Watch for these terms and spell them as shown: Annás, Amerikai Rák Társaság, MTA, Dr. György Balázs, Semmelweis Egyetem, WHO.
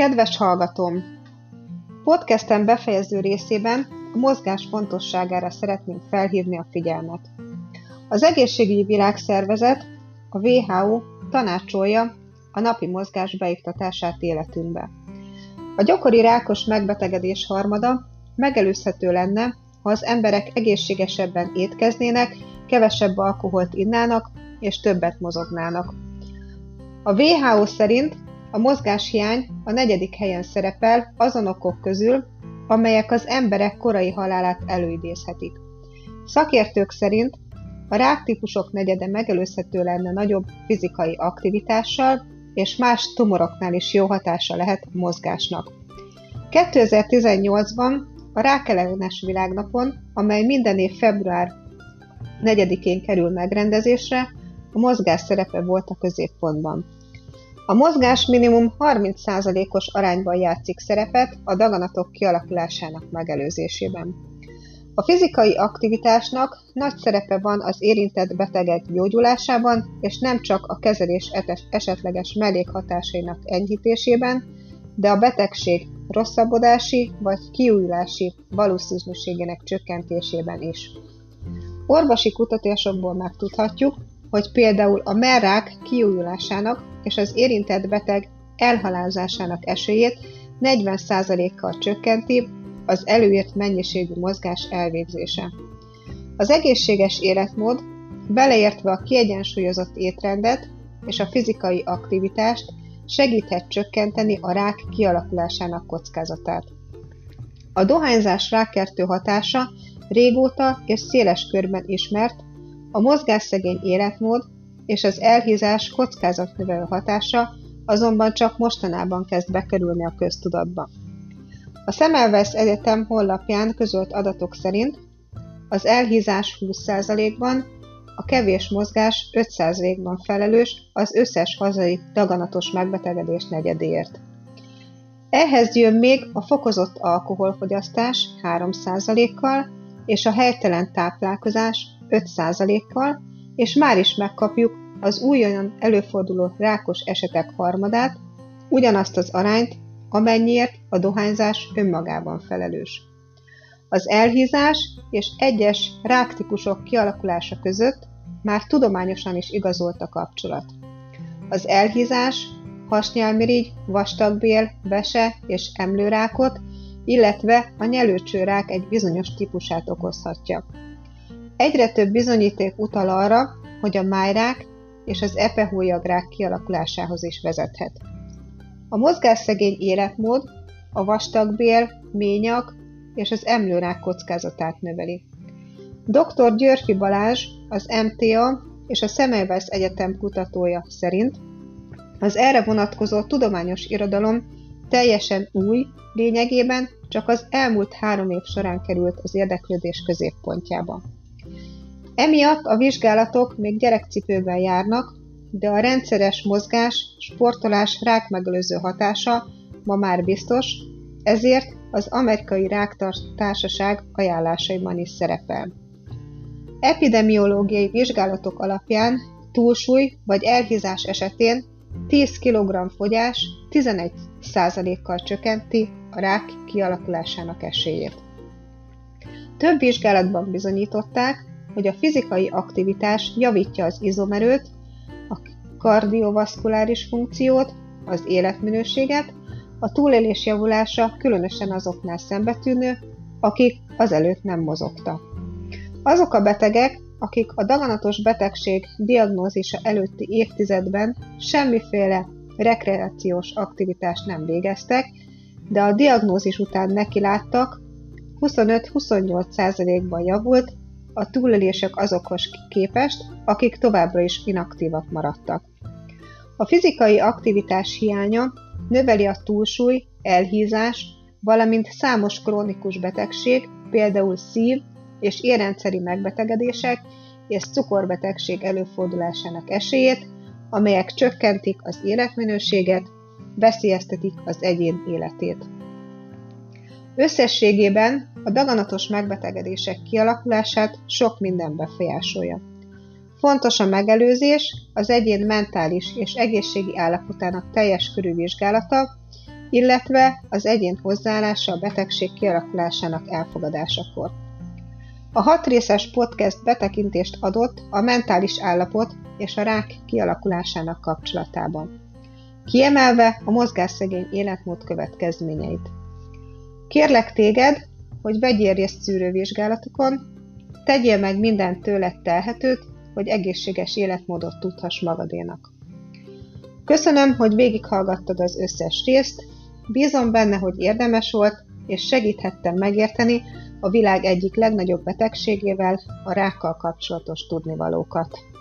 Kedves hallgatóm! Podcastem befejező részében a mozgás fontosságára szeretném felhívni a figyelmet. Az egészségügyi világszervezet, a WHO tanácsolja a napi mozgás beiktatását életünkbe. A gyakori rákos megbetegedés harmada megelőzhető lenne, ha az emberek egészségesebben étkeznének, kevesebb alkoholt innának és többet mozognának. A WHO szerint a mozgáshiány a 4. helyen szerepel azon okok közül, amelyek az emberek korai halálát előidézhetik. Szakértők szerint a ráktípusok negyede megelőzhető lenne nagyobb fizikai aktivitással, és más tumoroknál is jó hatása lehet a mozgásnak. 2018-ban a rákellenes világnapon, amely minden év február 4-én kerül megrendezésre, a mozgás szerepe volt a középpontban. A mozgás minimum 30%-os arányban játszik szerepet a daganatok kialakulásának megelőzésében. A fizikai aktivitásnak nagy szerepe van az érintett betegek gyógyulásában, és nem csak a kezelés esetleges mellékhatásainak enyhítésében, de a betegség rosszabbodási vagy kiújulási valószínűségének csökkentésében is. Orvosi kutatásokból megtudhatjuk, hogy például a mellrák kiújulásának és az érintett beteg elhalálozásának esélyét 40%-kal csökkenti az előírt mennyiségű mozgás elvégzése. Az egészséges életmód, beleértve a kiegyensúlyozott étrendet és a fizikai aktivitást segíthet csökkenteni a rák kialakulásának kockázatát. A dohányzás rákkeltő hatása régóta és széles körben ismert, a mozgásszegény életmód és az elhízás kockázatnövelő hatása azonban csak mostanában kezd bekerülni a köztudatba. A Semmelweis Egyetem honlapján közölt adatok szerint az elhízás 20%-ban, a kevés mozgás 5%-ban felelős az összes hazai daganatos megbetegedés negyedéért. Ehhez jön még a fokozott alkoholfogyasztás 3%-kal és a helytelen táplálkozás 5%-kal, és már is megkapjuk az újonnan előforduló rákos esetek harmadát, ugyanazt az arányt, amennyiért a dohányzás önmagában felelős. Az elhízás és egyes ráktípusok kialakulása között már tudományosan is igazolt a kapcsolat. Az elhízás hasnyálmirigy, vastagbél, vese és emlőrákot, illetve a nyelőcsőrák egy bizonyos típusát okozhatja. Egyre több bizonyíték utal arra, hogy a májrák és az epehólyagrák kialakulásához is vezethet. A mozgásszegény életmód a vastagbél, ményak és az emlőrák kockázatát növeli. Dr. György Balázs, az MTA és a Semmelweis Egyetem kutatója szerint az erre vonatkozó tudományos irodalom teljesen új, lényegében csak az elmúlt 3 év során került az érdeklődés középpontjába. Emiatt a vizsgálatok még gyerekcipőben járnak, de a rendszeres mozgás, sportolás rákmegelőző hatása ma már biztos, ezért az Amerikai Rák Társaság ajánlásaiban is szerepel. Epidemiológiai vizsgálatok alapján túlsúly vagy elhízás esetén 10 kg fogyás 11%-kal csökkenti a rák kialakulásának esélyét. Több vizsgálatban bizonyították, hogy a fizikai aktivitás javítja az izomerőt, a kardiovaszkuláris funkciót, az életminőséget, a túlélés javulása különösen azoknál szembetűnő, akik azelőtt nem mozogtak. Azok a betegek, akik a daganatos betegség diagnózisa előtti évtizedben semmiféle rekreációs aktivitást nem végeztek, de a diagnózis után nekiláttak, 25-28%-ban javult a túlélések azokhoz képest, akik továbbra is inaktívak maradtak. A fizikai aktivitás hiánya növeli a túlsúly, elhízás, valamint számos krónikus betegség, például szív- és érrendszeri megbetegedések és cukorbetegség előfordulásának esélyét, amelyek csökkentik az életminőséget, veszélyeztetik az egyén életét. Összességében a daganatos megbetegedések kialakulását sok minden befolyásolja. Fontos a megelőzés, az egyén mentális és egészségi állapotának teljes körű vizsgálata, illetve az egyén hozzáállása a betegség kialakulásának elfogadásakor. A 6 részes podcast betekintést adott a mentális állapot és a rák kialakulásának kapcsolatában, kiemelve a mozgásszegény életmód következményeit. Kérlek téged, hogy vegyél részt szűrővizsgálatokon, tegyél meg minden tőled telhetőt, hogy egészséges életmódot tudhass magadénak. Köszönöm, hogy végighallgattad az összes részt, bízom benne, hogy érdemes volt, és segíthettem megérteni a világ egyik legnagyobb betegségével, a rákkal kapcsolatos tudnivalókat.